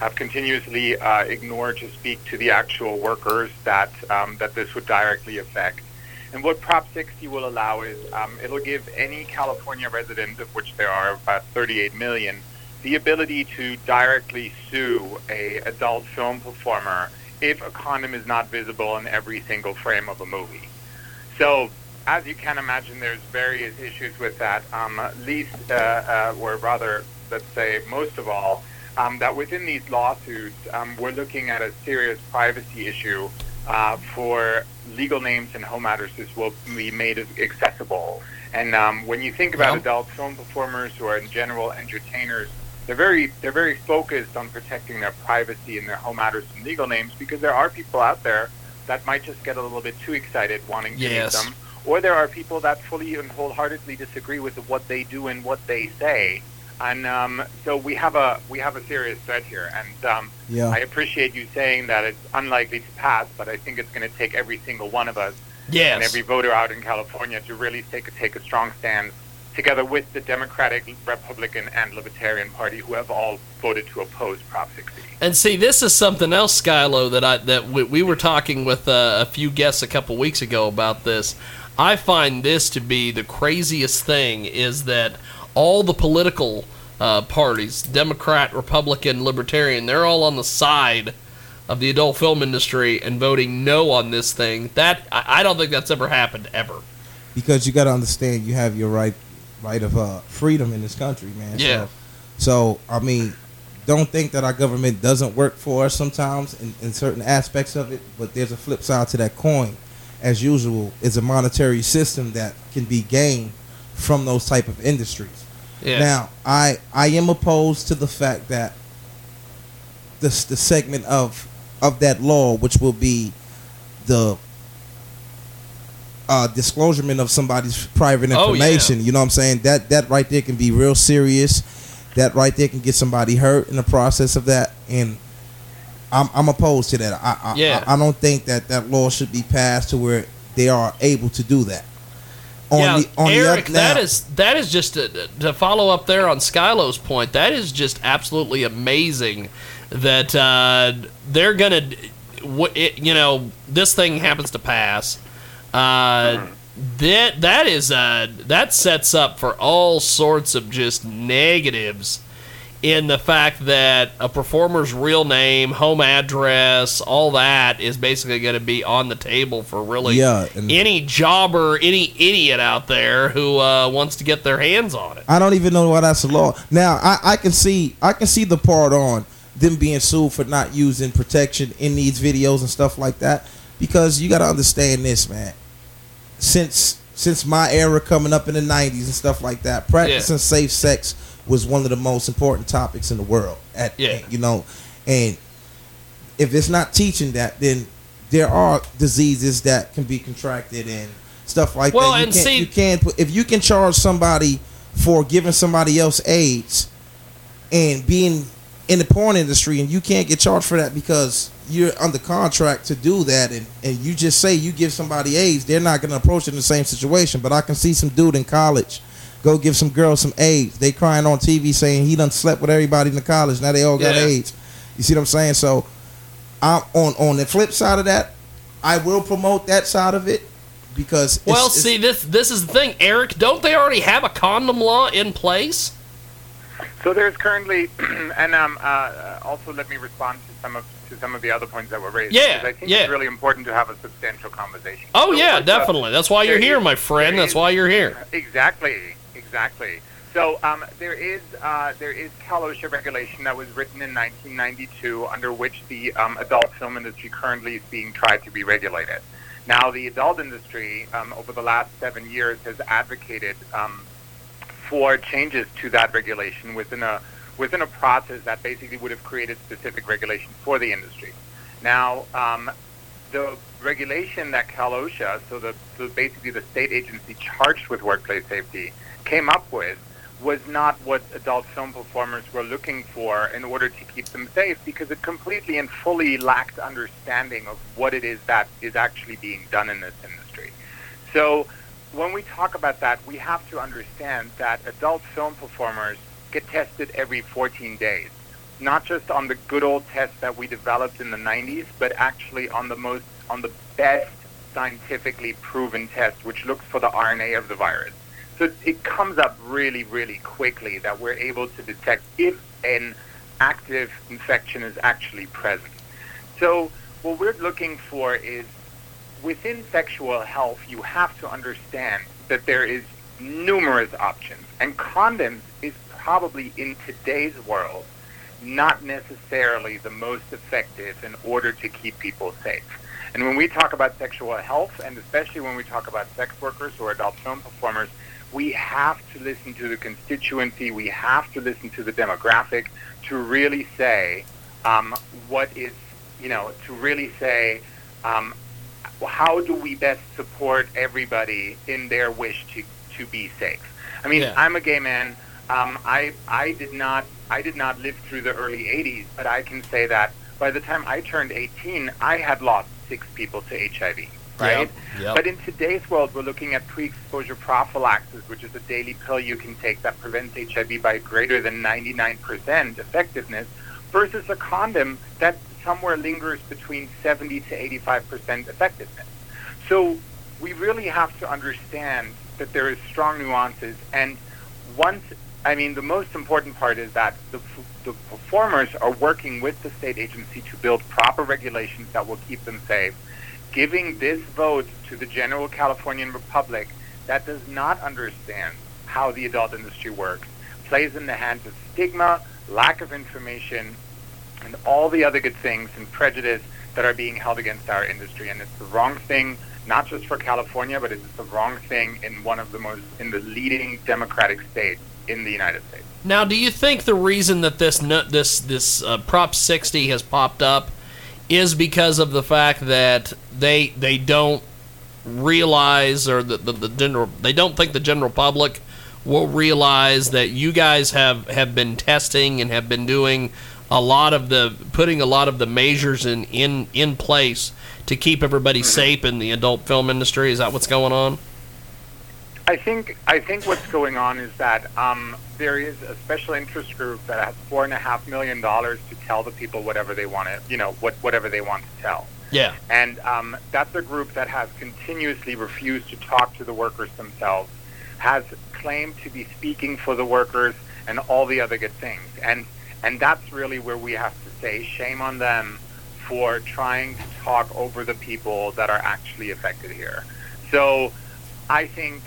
I've continuously ignored to speak to the actual workers that that this would directly affect. And what Prop 60 will allow is it'll give any California resident, of which there are about 38 million, the ability to directly sue an adult film performer if a condom is not visible in every single frame of a movie. So, as you can imagine, there's various issues with that. Most of all, that within these lawsuits, we're looking at a serious privacy issue for legal names and home addresses will be made accessible. And when you think about adult film performers or in general entertainers, they're very focused on protecting their privacy and their home address and legal names, because there are people out there that might just get a little bit too excited wanting to use them. Or there are people that fully and wholeheartedly disagree with what they do and what they say. And so we have a serious threat here, and I appreciate you saying that it's unlikely to pass, but I think it's going to take every single one of us and every voter out in California to really take a strong stand together with the Democratic, Republican, and Libertarian Party, who have all voted to oppose Prop 60. And see, this is something else, Skylo, that we were talking with a few guests a couple weeks ago about this. I find this to be the craziest thing is that all the political parties, Democrat, Republican, Libertarian, they're all on the side of the adult film industry and voting no on this thing. That I don't think that's ever happened, ever. Because you got to understand, you have your right of freedom in this country, man. Yeah. So, I mean, don't think that our government doesn't work for us sometimes in certain aspects of it, but there's a flip side to that coin. As usual, it's a monetary system that can be gained from those type of industries. Yes. Now, I am opposed to the fact that the segment of that law, which will be the disclosure of somebody's private information, you know what I'm saying? That right there can be real serious. That right there can get somebody hurt in the process of that. And I'm opposed to that. I don't think that law should be passed to where they are able to do that. Eric, that is just to follow up there on Skylo's point. That is just absolutely amazing that they're gonna, this thing happens to pass. That sets up for all sorts of just negatives in the fact that a performer's real name, home address, all that is basically going to be on the table for any jobber, any idiot out there who wants to get their hands on it. I don't even know why that's a law. Now, I can see the part on them being sued for not using protection in these videos and stuff like that, because you got to understand this, man. Since my era coming up in the 90s and stuff like that, practicing safe sex was one of the most important topics in the world. And if it's not teaching that, then there are diseases that can be contracted and stuff like that. If you can charge somebody for giving somebody else AIDS and being in the porn industry, and you can't get charged for that because you're under contract to do that, and you just say you give somebody AIDS, they're not going to approach it in the same situation. But I can see some dude in college go give some girls some AIDS. They crying on TV saying he done slept with everybody in the college. Now they all got AIDS. You see what I'm saying? So I'm on the flip side of that, I will promote that side of it because... This is the thing, Eric. Don't they already have a condom law in place? So there's currently... and also let me respond to some of the other points that were raised. Yeah, I think it's really important to have a substantial conversation. Oh, so definitely. That's why you're here, my friend. That's why you're here. Exactly. So there is CalOSHA regulation that was written in 1992 under which the adult film industry currently is being tried to be regulated. Now, the adult industry over the last 7 years has advocated for changes to that regulation within a within a process that basically would have created specific regulation for the industry. Now, the regulation that CalOSHA, so basically the state agency charged with workplace safety, came up with was not what adult film performers were looking for in order to keep them safe, because it completely and fully lacked understanding of what it is that is actually being done in this industry. So when we talk about that, we have to understand that adult film performers get tested every 14 days, not just on the good old test that we developed in the 90s, but actually on the best scientifically proven test, which looks for the RNA of the virus. So it comes up really, really quickly that we're able to detect if an active infection is actually present. So what we're looking for is, within sexual health, you have to understand that there is numerous options, and condoms is probably, in today's world, not necessarily the most effective in order to keep people safe. And when we talk about sexual health, and especially when we talk about sex workers or adult film performers, we have to listen to the constituency, we have to listen to the demographic to really say how do we best support everybody in their wish to be safe. I mean, yeah. I'm a gay man. I did not live through the early 80s, but I can say that by the time I turned 18, I had lost 6 people to HIV. Right? Yep. But in today's world, we're looking at pre-exposure prophylaxis, which is a daily pill you can take that prevents HIV by greater than 99% effectiveness, versus a condom that somewhere lingers between 70 to 85% effectiveness. So we really have to understand that there is strong nuances. And the most important part is that the performers are working with the state agency to build proper regulations that will keep them safe. Giving this vote to the general Californian Republic that does not understand how the adult industry works plays in the hands of stigma, lack of information, and all the other good things and prejudice that are being held against our industry. And it's the wrong thing, not just for California, but it's the wrong thing in the leading democratic state in the United States. Now, do you think the reason that this Prop 60 has popped up is because of the fact that they don't realize, or they don't think the general public will realize that you guys have been testing and have been doing putting a lot of the measures in place to keep everybody safe in the adult film industry? Is that what's going on? I think what's going on is that there is a special interest group that has $4.5 million to tell the people whatever they want to tell. Yeah. And that's a group that has continuously refused to talk to the workers themselves, has claimed to be speaking for the workers and all the other good things. And that's really where we have to say shame on them for trying to talk over the people that are actually affected here. So I think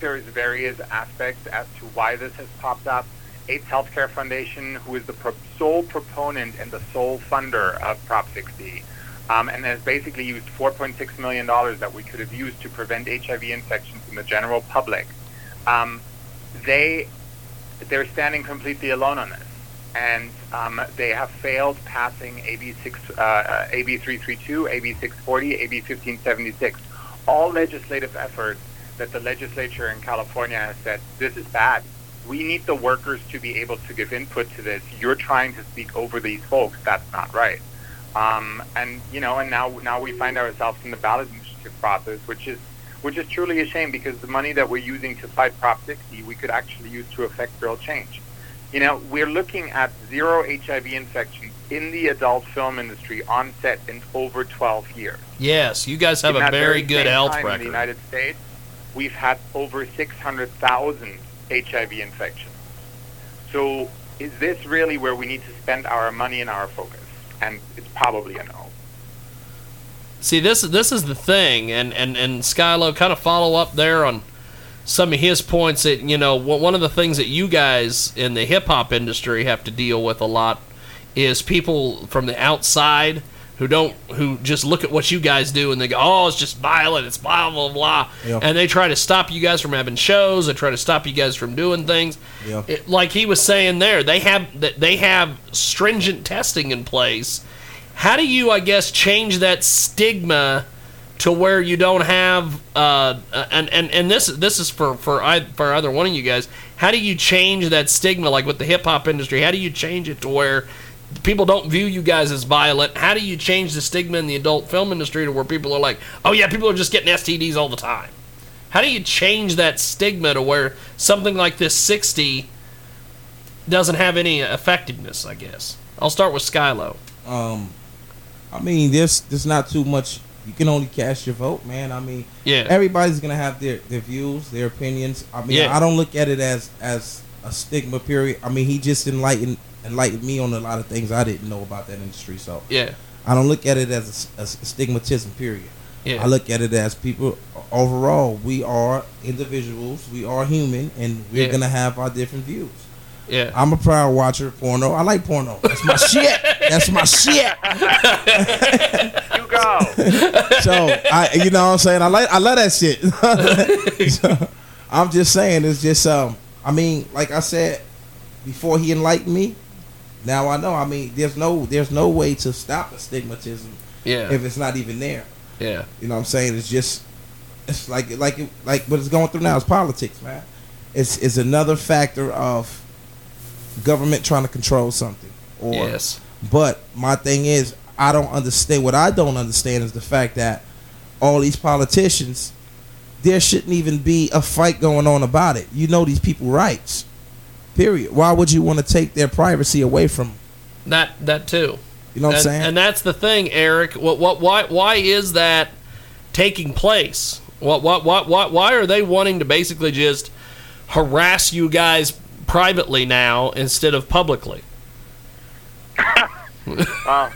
there is various aspects as to why this has popped up. AIDS Healthcare Foundation, who is the sole proponent and the sole funder of Prop 60, and has basically used $4.6 million that we could have used to prevent HIV infections in the general public, they're standing completely alone on this. And they have failed passing AB332, AB640, AB1576. All legislative efforts that the legislature in California has said, this is bad. We need the workers to be able to give input to this. You're trying to speak over these folks. That's not right. And now we find ourselves in the ballot initiative process, which is truly a shame, because the money that we're using to fight Prop 60, we could actually use to affect real change. You know, we're looking at 0 HIV infections in the adult film industry on set in over 12 years. Yes, you guys have a very good health record. In the United States, we've had over 600,000 HIV infections. So is this really where we need to spend our money and our focus? And it's probably a no. See, this is the thing, and Skylo, kind of follow up there on some of his points that, you know, one of the things that you guys in the hip-hop industry have to deal with a lot is people from the outside who just look at what you guys do and they go, oh, it's just violent, it's blah, blah, blah. Yeah. And they try to stop you guys from having shows. They try to stop you guys from doing things. Yeah. It, like he was saying there, they have stringent testing in place. How do you, I guess, change that stigma to where you don't have and this is for either one of you guys. How do you change that stigma, like with the hip-hop industry? How do you change it to where people don't view you guys as violent? How do you change the stigma in the adult film industry to where people are like, oh yeah, people are just getting STDs all the time? How do you change that stigma to where something like this 60 doesn't have any effectiveness, I guess? I'll start with Skylo. I mean, there's not too much. You can only cast your vote, man. I mean, yeah. Everybody's going to have their views, their opinions. I mean, yeah. I don't look at it as a stigma, period. I mean, he just enlightened me on a lot of things I didn't know about that industry. So yeah, I don't look at it as a stigmatism, period. Yeah. I look at it as people overall. We are individuals. We are human, and we're going to have our different views. Yeah, I'm a proud watcher of porno. I like porno. That's my shit. That's my shit. You go. So you know what I'm saying? I love that shit. So, I'm just saying, it's just I mean, like I said before, he enlightened me. Now I know. I mean, there's no way to stop the stigmatism. Yeah. If it's not even there. Yeah. You know what I'm saying? It's just it's like what it's going through now is politics, man. It's another factor of government trying to control something. Or, yes. But my thing is, I don't understand. What I don't understand is the fact that all these politicians, there shouldn't even be a fight going on about it. You know these people's rights. Period. Why would you want to take their privacy away from them? That too. You know what I'm saying? And that's the thing, Eric. Why is that taking place? Why are they wanting to basically just harass you guys privately now instead of publicly? I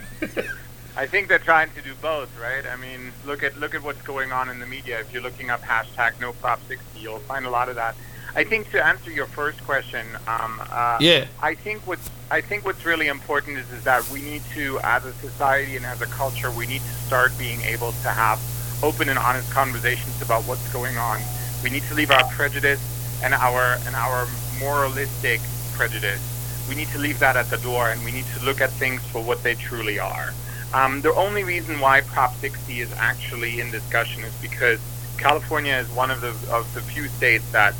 think they're trying to do both, right? I mean, look at what's going on in the media. If you're looking up #NoProp60, you'll find a lot of that. I think to answer your first question, I think what's really important is that we need to, as a society and as a culture, we need to start being able to have open and honest conversations about what's going on. We need to leave our prejudice and our moralistic prejudice. We need to leave that at the door, and we need to look at things for what they truly are. The only reason why Prop 60 is actually in discussion is because California is one of the few states that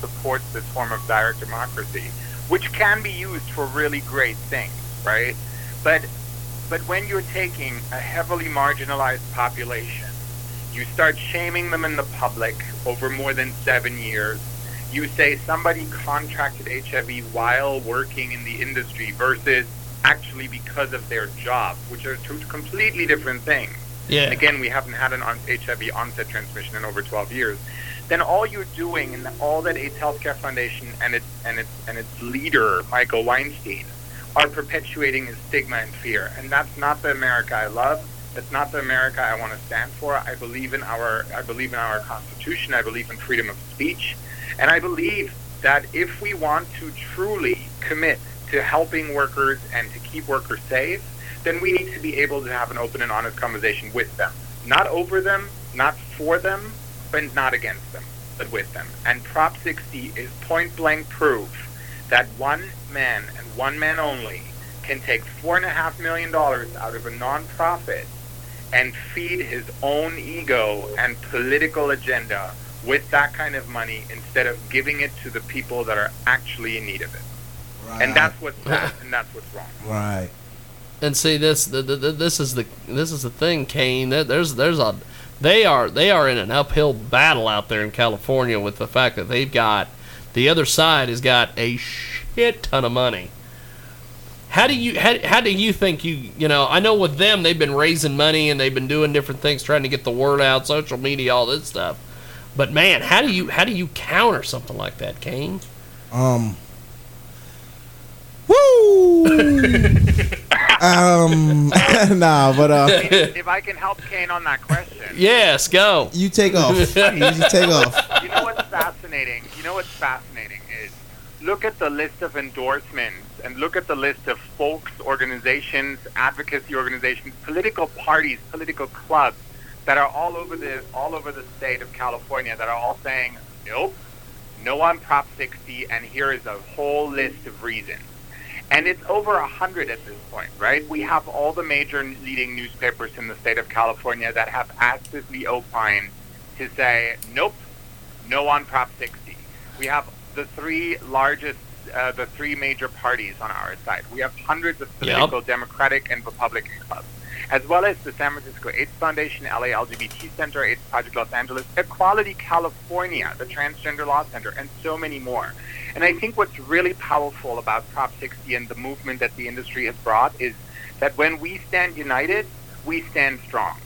supports this form of direct democracy, which can be used for really great things, right? But when you're taking a heavily marginalized population, you start shaming them in the public over more than 7 years. You say somebody contracted HIV while working in the industry versus actually because of their job, which are two completely different things. Yeah. And again, we haven't had an HIV onset transmission in over 12 years. Then all you're doing, and all that AIDS Healthcare Foundation and its leader, Michael Weinstein, are perpetuating is stigma and fear. And that's not the America I love. That's not the America I want to stand for. I believe in our Constitution. I believe in freedom of speech. And I believe that if we want to truly commit to helping workers and to keep workers safe, then we need to be able to have an open and honest conversation with them. Not over them, not for them, but not against them, but with them. And Prop 60 is point-blank proof that one man and one man only can take $4.5 million out of a nonprofit and feed his own ego and political agenda with that kind of money instead of giving it to the people that are actually in need of it. Right. And that's what's bad, and that's what's wrong. Right. And see, this is the thing, Kane. They are in an uphill battle out there in California with the fact that they've got, the other side has got a shit ton of money. How do you think you know? I know with them they've been raising money and they've been doing different things, trying to get the word out, social media, all this stuff. But man, how do you counter something like that, Kane? Woo. Nah, but if I can help Kane on that question. Yes, go. You take off. You take off. You know what's fascinating? You know what's fascinating is look at the list of endorsements and look at the list of folks, organizations, advocacy organizations, political parties, political clubs that are all over the state of California that are all saying, nope, no on Prop 60, and here is a whole list of reasons. And it's over 100 at this point, right? We have all the major leading newspapers in the state of California that have actively opined to say, nope, no on Prop 60. We have the three largest, the three major parties on our side. We have hundreds of political, Democratic, and Republican clubs, as well as the San Francisco AIDS Foundation, LA LGBT Center, AIDS Project Los Angeles, Equality California, the Transgender Law Center, and so many more. And I think what's really powerful about Prop 60 and the movement that the industry has brought is that when we stand united, we stand strong.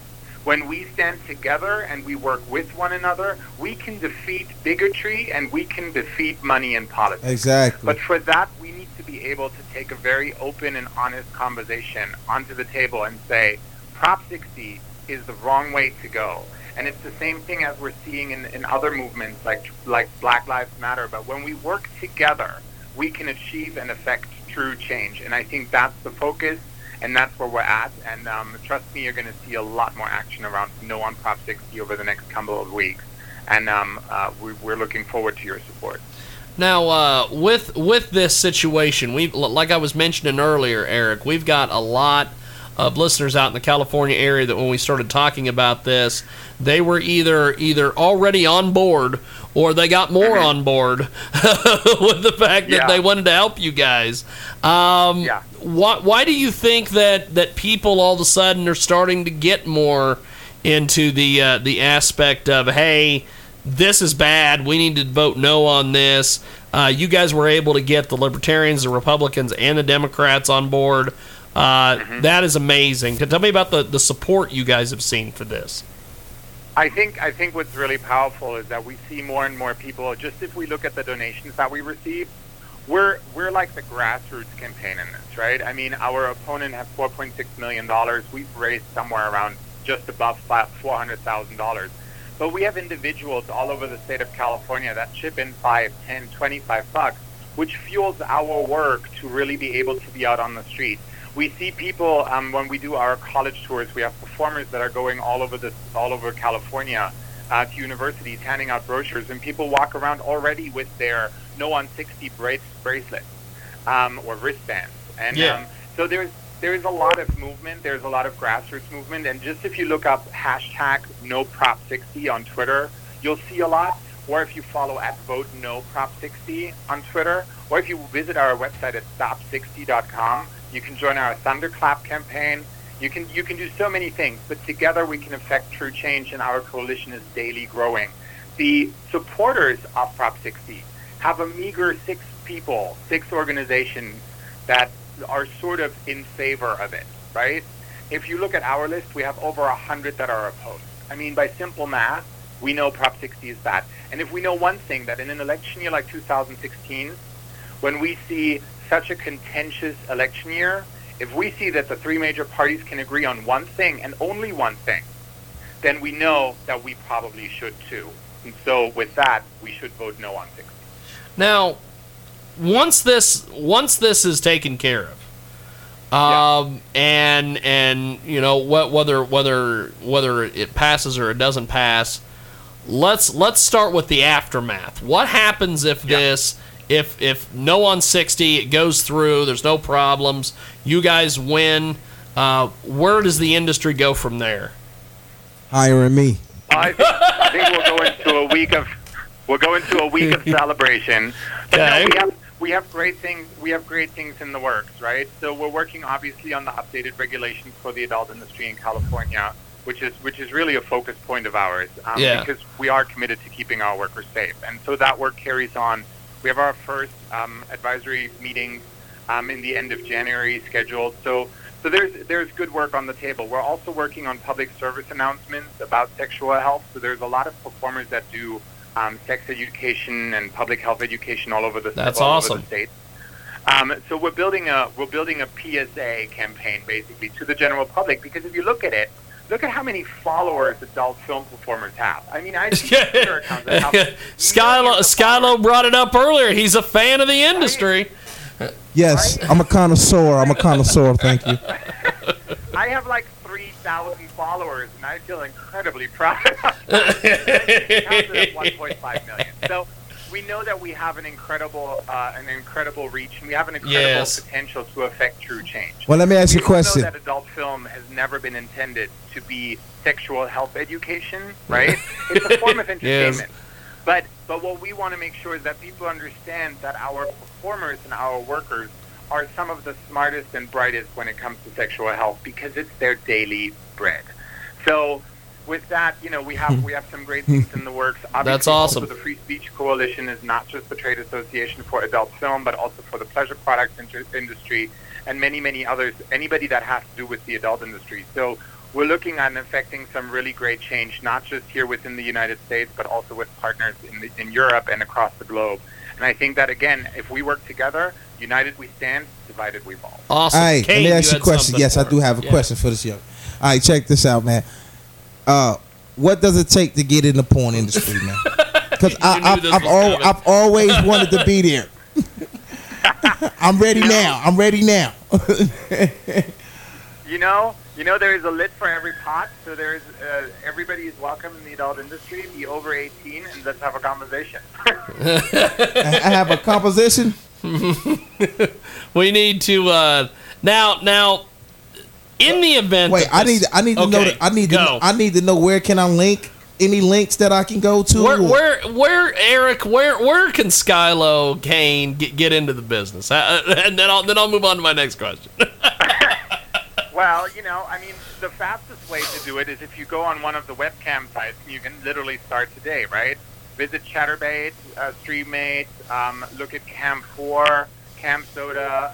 When we stand together and we work with one another, we can defeat bigotry and we can defeat money in politics. Exactly. But for that, we need to be able to take a very open and honest conversation onto the table and say, Prop 60 is the wrong way to go. And it's the same thing as we're seeing in other movements like Black Lives Matter. But when we work together, we can achieve and affect true change. And I think that's the focus. And that's where we're at. And trust me, you're going to see a lot more action around no on Prop 60 over the next couple of weeks. And we're looking forward to your support. Now, with this situation, we, like I was mentioning earlier, Eric, we've got a lot of listeners out in the California area that when we started talking about this, they were either already on board or they got more on board with the fact that they wanted to help you guys. Why do you think that people all of a sudden are starting to get more into the aspect of, hey, this is bad, we need to vote no on this? You guys were able to get the Libertarians, the Republicans, and the Democrats on board. That is amazing. Tell me about the support you guys have seen for this. I think what's really powerful is that we see more and more people. Just if we look at the donations that we receive, we're like the grassroots campaign in this, right? I mean, our opponent has $4.6 million. We've raised somewhere around just above $400,000. But we have individuals all over the state of California that chip in $5, $10, $25, which fuels our work to really be able to be out on the street. We see people when we do our college tours. We have performers that are going all over California to universities, handing out brochures, and people walk around already with their No on 60 bracelets or wristbands. And so there is a lot of movement. There's a lot of grassroots movement. And just if you look up #NoProp60 on Twitter, you'll see a lot. Or if you follow @VoteNoProp60 on Twitter, or if you visit our website at stop60.com. You can join our Thunderclap campaign. You can do so many things, but together we can affect true change, and our coalition is daily growing. The supporters of Prop 60 have a meager six organizations that are sort of in favor of it, right? If you look at our list, we have over 100 that are opposed. I mean, by simple math, we know Prop 60 is bad. And if we know one thing, that in an election year like 2016, when we see such a contentious election year, if we see that the three major parties can agree on one thing and only one thing, then we know that we probably should too. And so with that, we should vote no on 60. Now, once this is taken care of, and you know, whether it passes or it doesn't pass, let's start with the aftermath. What happens if this? If no on 60, it goes through, there's no problems, you guys win, where does the industry go from there? Hiring me. I think we'll go into a week of celebration. But no, we have great things. We have great things in the works, right? So we're working obviously on the updated regulations for the adult industry in California, which is really a focus point of ours, because we are committed to keeping our workers safe, and so that work carries on. We have our first advisory meetings in the end of January scheduled. So there's good work on the table. We're also working on public service announcements about sexual health. So there's a lot of performers that do sex education and public health education all over the state. That's awesome. So we're building a PSA campaign basically to the general public, because if you look at it, Look at how many followers adult film performers have. I mean, I sure Skylo brought it up earlier. He's a fan of the industry. Right? Yes, right? I'm a connoisseur. Thank you. I have like 3,000 followers, and I feel incredibly proud. It counted at 1.5 million. So we know that we have an incredible reach, and we have an incredible potential to affect true change. Well, let me ask you a question. We know that adult film has never been intended to be sexual health education, right? It's a form of entertainment. But what we want to make sure is that people understand that our performers and our workers are some of the smartest and brightest when it comes to sexual health, because it's their daily bread. So with that, you know, we have some great things in the works. Obviously, that's awesome. Also, the Free Speech Coalition is not just the trade association for adult film, but also for the pleasure products industry and many, many others, anybody that has to do with the adult industry. So we're looking at affecting some really great change, not just here within the United States, but also with partners in Europe and across the globe. And I think that, again, if we work together, united we stand, divided we fall. Awesome. All right, Kane, let me ask you a question. Yes, I do have a question for this young. All right, check this out, man. What does it take to get in the porn industry, man? Because I've always wanted to be there. I'm ready now. You know, there is a lid for every pot, so there is everybody is welcome in the adult industry. Be over 18 and let's have a conversation. I have a composition. We need to now. In the event, I need to know where can I link, any links that I can go to. Where, Eric, can Skylo Kane get into the business? And then I'll move on to my next question. Well, you know, I mean, the fastest way to do it is if you go on one of the webcam sites, and you can literally start today, right? Visit Chaturbate, Streamate, look at Cam4. CamSoda,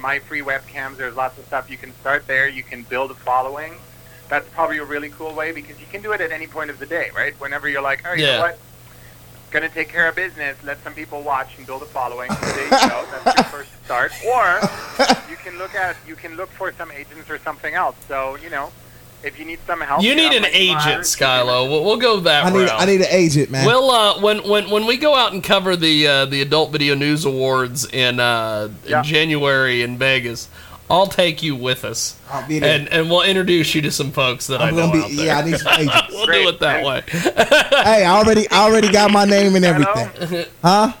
my free webcams, there's lots of stuff. You can start there. You can build a following. That's probably a really cool way, because you can do it at any point of the day, right? Whenever you're like, you know what? Going to take care of business, let some people watch and build a following. So there you go. That's your first start. Or you can look for some agents or something else. So, you know, if you need some help. You need an agent, Skylo. We'll go that route. I need an agent, man. Well, when we go out and cover the Adult Video News Awards in January in Vegas, I'll take you with us. I'll be there. And we'll introduce you to some folks that I know out there. Yeah, I need some agents. We'll do it that way. Hey, I already got my name and everything. Huh?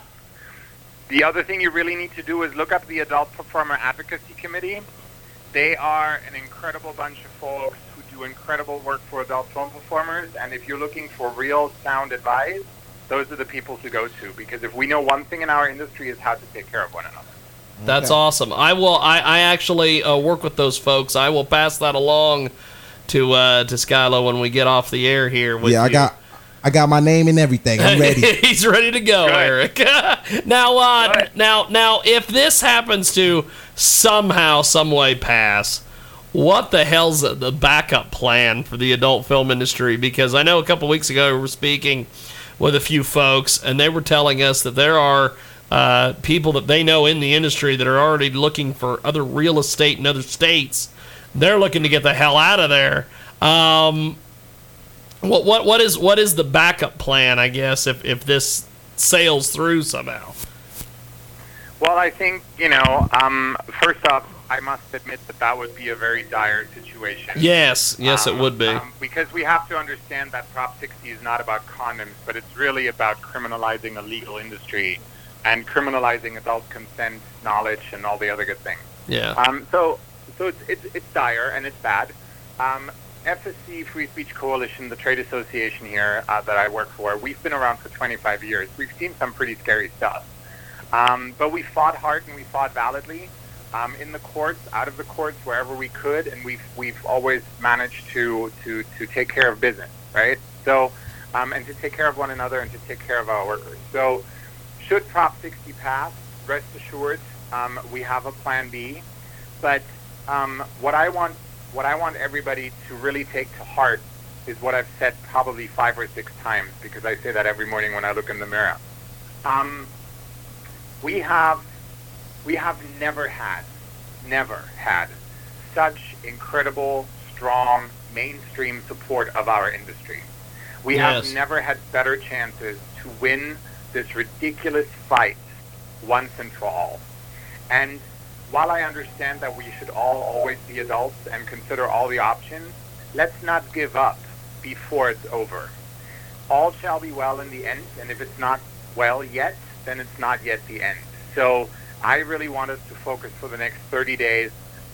The other thing you really need to do is look up the Adult Performer Advocacy Committee. They are an incredible bunch of folks, incredible work for adult film performers, and if you're looking for real sound advice, those are the people to go to, because if we know one thing in our industry, is how to take care of one another. That's awesome. I actually work with those folks. I will pass that along to Skylo when we get off the air here with you. I got my name and everything. I'm ready. He's ready to go, Eric. Now if this happens to somehow some way pass, what the hell's the backup plan for the adult film industry? Because I know a couple weeks ago we were speaking with a few folks, and they were telling us that there are people that they know in the industry that are already looking for other real estate in other states. They're looking to get the hell out of there. What is the backup plan, I guess, if this sails through somehow? Well, I think, first off, I must admit that would be a very dire situation. Yes, it would be. Because we have to understand that Prop 60 is not about condoms, but it's really about criminalizing a legal industry and criminalizing adult consent, knowledge, and all the other good things. Yeah. So it's dire and it's bad. FSC, Free Speech Coalition, the trade association here that I work for, we've been around for 25 years. We've seen some pretty scary stuff. But we fought hard and we fought validly. In the courts, out of the courts, wherever we could, and we've always managed to take care of business, right? So, and to take care of one another and to take care of our workers. So, should Prop 60 pass, rest assured, we have a plan B. But what I want everybody to really take to heart is what I've said probably 5 or 6 times, because I say that every morning when I look in the mirror. We have never had such incredible, strong, mainstream support of our industry. We have never had better chances to win this ridiculous fight once and for all. And while I understand that we should all always be adults and consider all the options, let's not give up before it's over. All shall be well in the end, and if it's not well yet, then it's not yet the end. So I really want us to focus for the next 30 days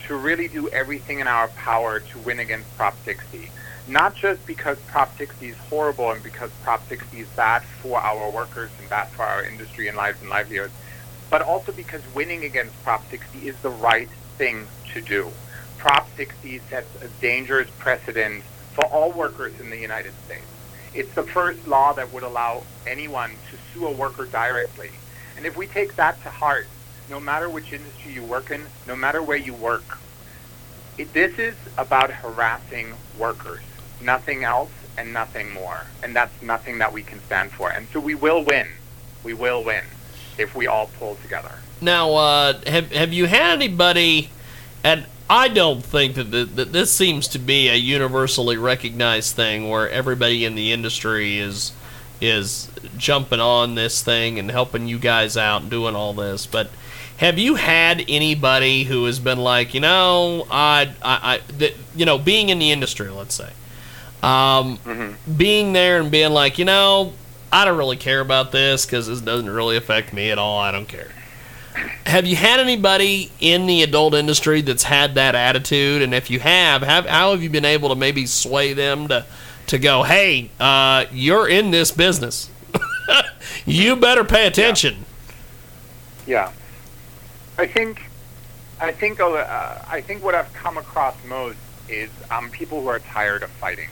to really do everything in our power to win against Prop 60. Not just because Prop 60 is horrible and because Prop 60 is bad for our workers and bad for our industry and lives and livelihoods, but also because winning against Prop 60 is the right thing to do. Prop 60 sets a dangerous precedent for all workers in the United States. It's the first law that would allow anyone to sue a worker directly. And if we take that to heart, no matter which industry you work in, no matter where you work, this is about harassing workers, nothing else and nothing more. And that's nothing that we can stand for. And so we will win. We will win if we all pull together. Now, have you had anybody, and I don't think that, that this seems to be a universally recognized thing where everybody in the industry is jumping on this thing and helping you guys out and doing all this, but have you had anybody who has been like, you know, I being in the industry, let's say, being there and being like, you know, I don't really care about this because this doesn't really affect me at all. I don't care. Have you had anybody in the adult industry that's had that attitude? And if you have how have you been able to maybe sway them to go, hey, you're in this business. You better pay attention. Yeah. I think what I've come across most is people who are tired of fighting,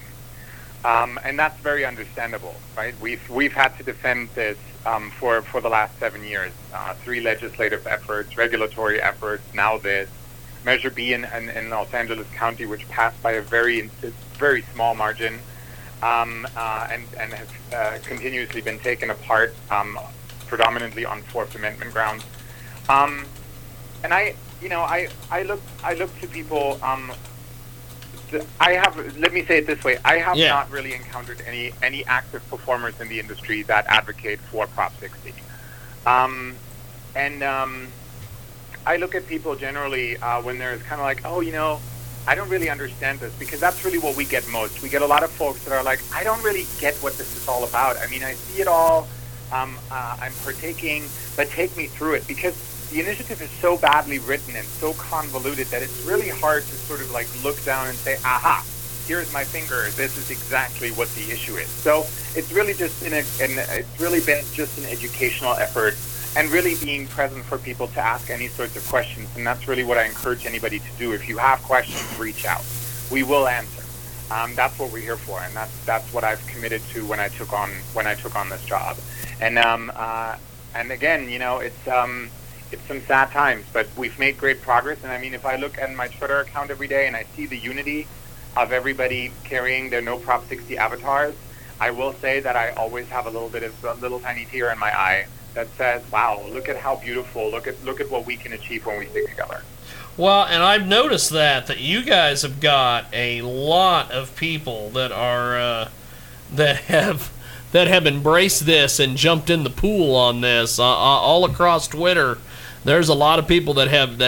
and that's very understandable, right? We've had to defend this for the last 7 years, three legislative efforts, regulatory efforts, now this Measure B in Los Angeles County, which passed by a very small margin, and has continuously been taken apart, predominantly on Fourth Amendment grounds. And I look to people. Let me say it this way. I have not really encountered any active performers in the industry that advocate for Prop 60. I look at people generally when they're kind of like, oh, you know, I don't really understand this, because that's really what we get most. We get a lot of folks that are like, I don't really get what this is all about. I mean, I see it all. I'm partaking, but take me through it, because the initiative is so badly written and so convoluted that it's really hard to sort of like look down and say, aha, here's my finger. This is exactly what the issue is. So it's really just an educational effort and really being present for people to ask any sorts of questions. And that's really what I encourage anybody to do. If you have questions, reach out. We will answer. That's what we're here for. And that's what I've committed to when I took on this job. And again, you know, it's some sad times, but we've made great progress. And I mean, if I look at my Twitter account every day and I see the unity of everybody carrying their No Prop 60 avatars, I will say that I always have a little tiny tear in my eye that says, wow, look at how beautiful, look at what we can achieve when we stick together. Well, and I've noticed that you guys have got a lot of people that are, that have embraced this and jumped in the pool on this, all across Twitter. There's a lot of people that have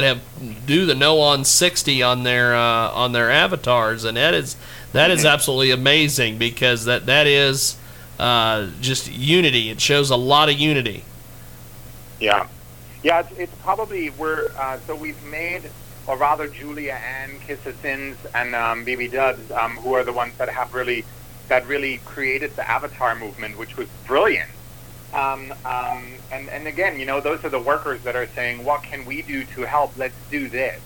do the No on 60 on their avatars, and that is absolutely amazing, because that is just unity. It shows a lot of unity. Yeah. It's probably so we've made, or rather, Julia Ann Kiss of Sins and BB Dubs, who are the ones that really created the avatar movement, which was brilliant. And again, you know, those are the workers that are saying, what can we do to help? Let's do this.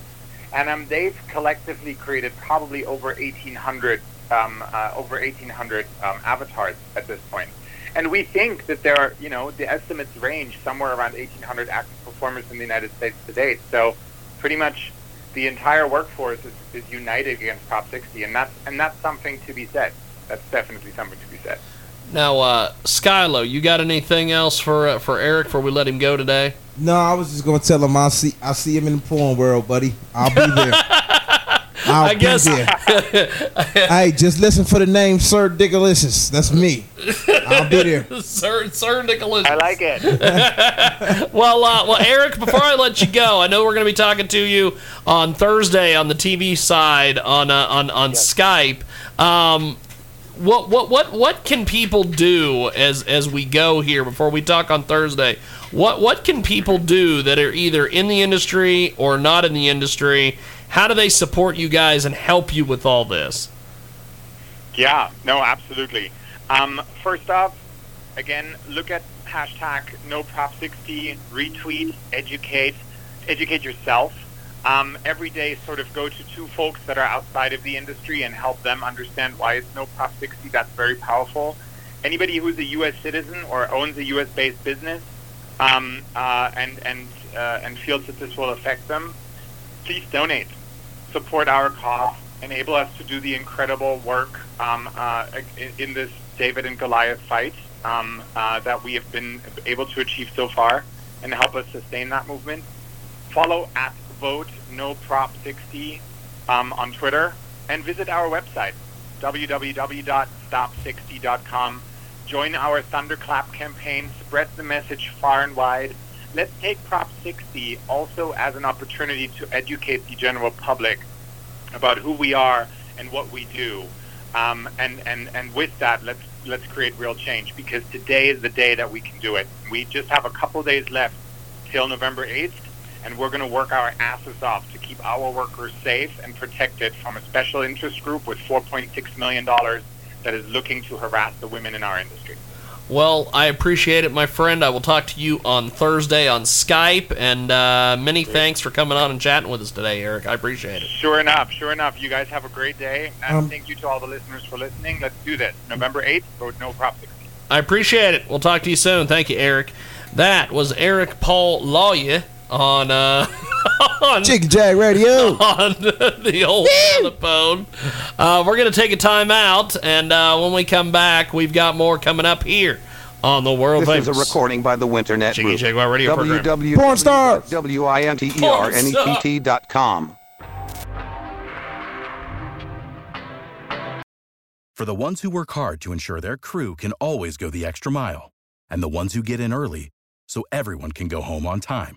And they've collectively created probably over 1,800 avatars at this point. And we think that there are, you know, the estimates range somewhere around 1,800 active performers in the United States to date. So pretty much the entire workforce is united against Prop 60, and that's something to be said. That's definitely something to be said. Now, Skylo, you got anything else for Eric before we let him go today? No, I was just gonna tell him I see him in the porn world, buddy. I'll be there. I guess. Hey, just listen for the name Sir Dickalicious. That's me. I'll be there. Sir Dickalicious. I like it. Well, Eric, before I let you go, I know we're going to be talking to you on Thursday on the TV side on yes. Skype. What can people do as we go here before we talk on Thursday? What can people do that are either in the industry or not in the industry? How do they support you guys and help you with all this? Yeah, no, absolutely. First off, again, look at hashtag NoProp60, retweet, educate yourself. Every day sort of go to two folks that are outside of the industry and help them understand why it's no Prop 60. That's very powerful. Anybody who's a U.S. citizen or owns a U.S.-based business and feels that this will affect them, please donate. Support our cause. Enable us to do the incredible work in this David and Goliath fight that we have been able to achieve so far, and help us sustain that movement. Follow at Vote No Prop 60 on Twitter, and visit our website www.stop60.com. Join our Thunderclap campaign. Spread the message far and wide. Let's take Prop 60 also as an opportunity to educate the general public about who we are and what we do, and with that, let's create real change, because today is the day that we can do it. We just have a couple days left till November 8th. And we're going to work our asses off to keep our workers safe and protected from a special interest group with $4.6 million that is looking to harass the women in our industry. Well, I appreciate it, my friend. I will talk to you on Thursday on Skype. And many thanks for coming on and chatting with us today, Eric. I appreciate it. Sure enough. You guys have a great day. And thank you to all the listeners for listening. Let's do this. November 8th, vote no Prop 60. I appreciate it. We'll talk to you soon. Thank you, Eric. That was Eric Paul Lawyer. On Jiggy Jag Radio, on the old telephone. We're going to take a time out, and when we come back, we've got more coming up here on the World Famous. This is a recording by the Winter Network. Jiggy Jag Radio program. www.winternet.com. For the ones who work hard to ensure their crew can always go the extra mile, and the ones who get in early so everyone can go home on time,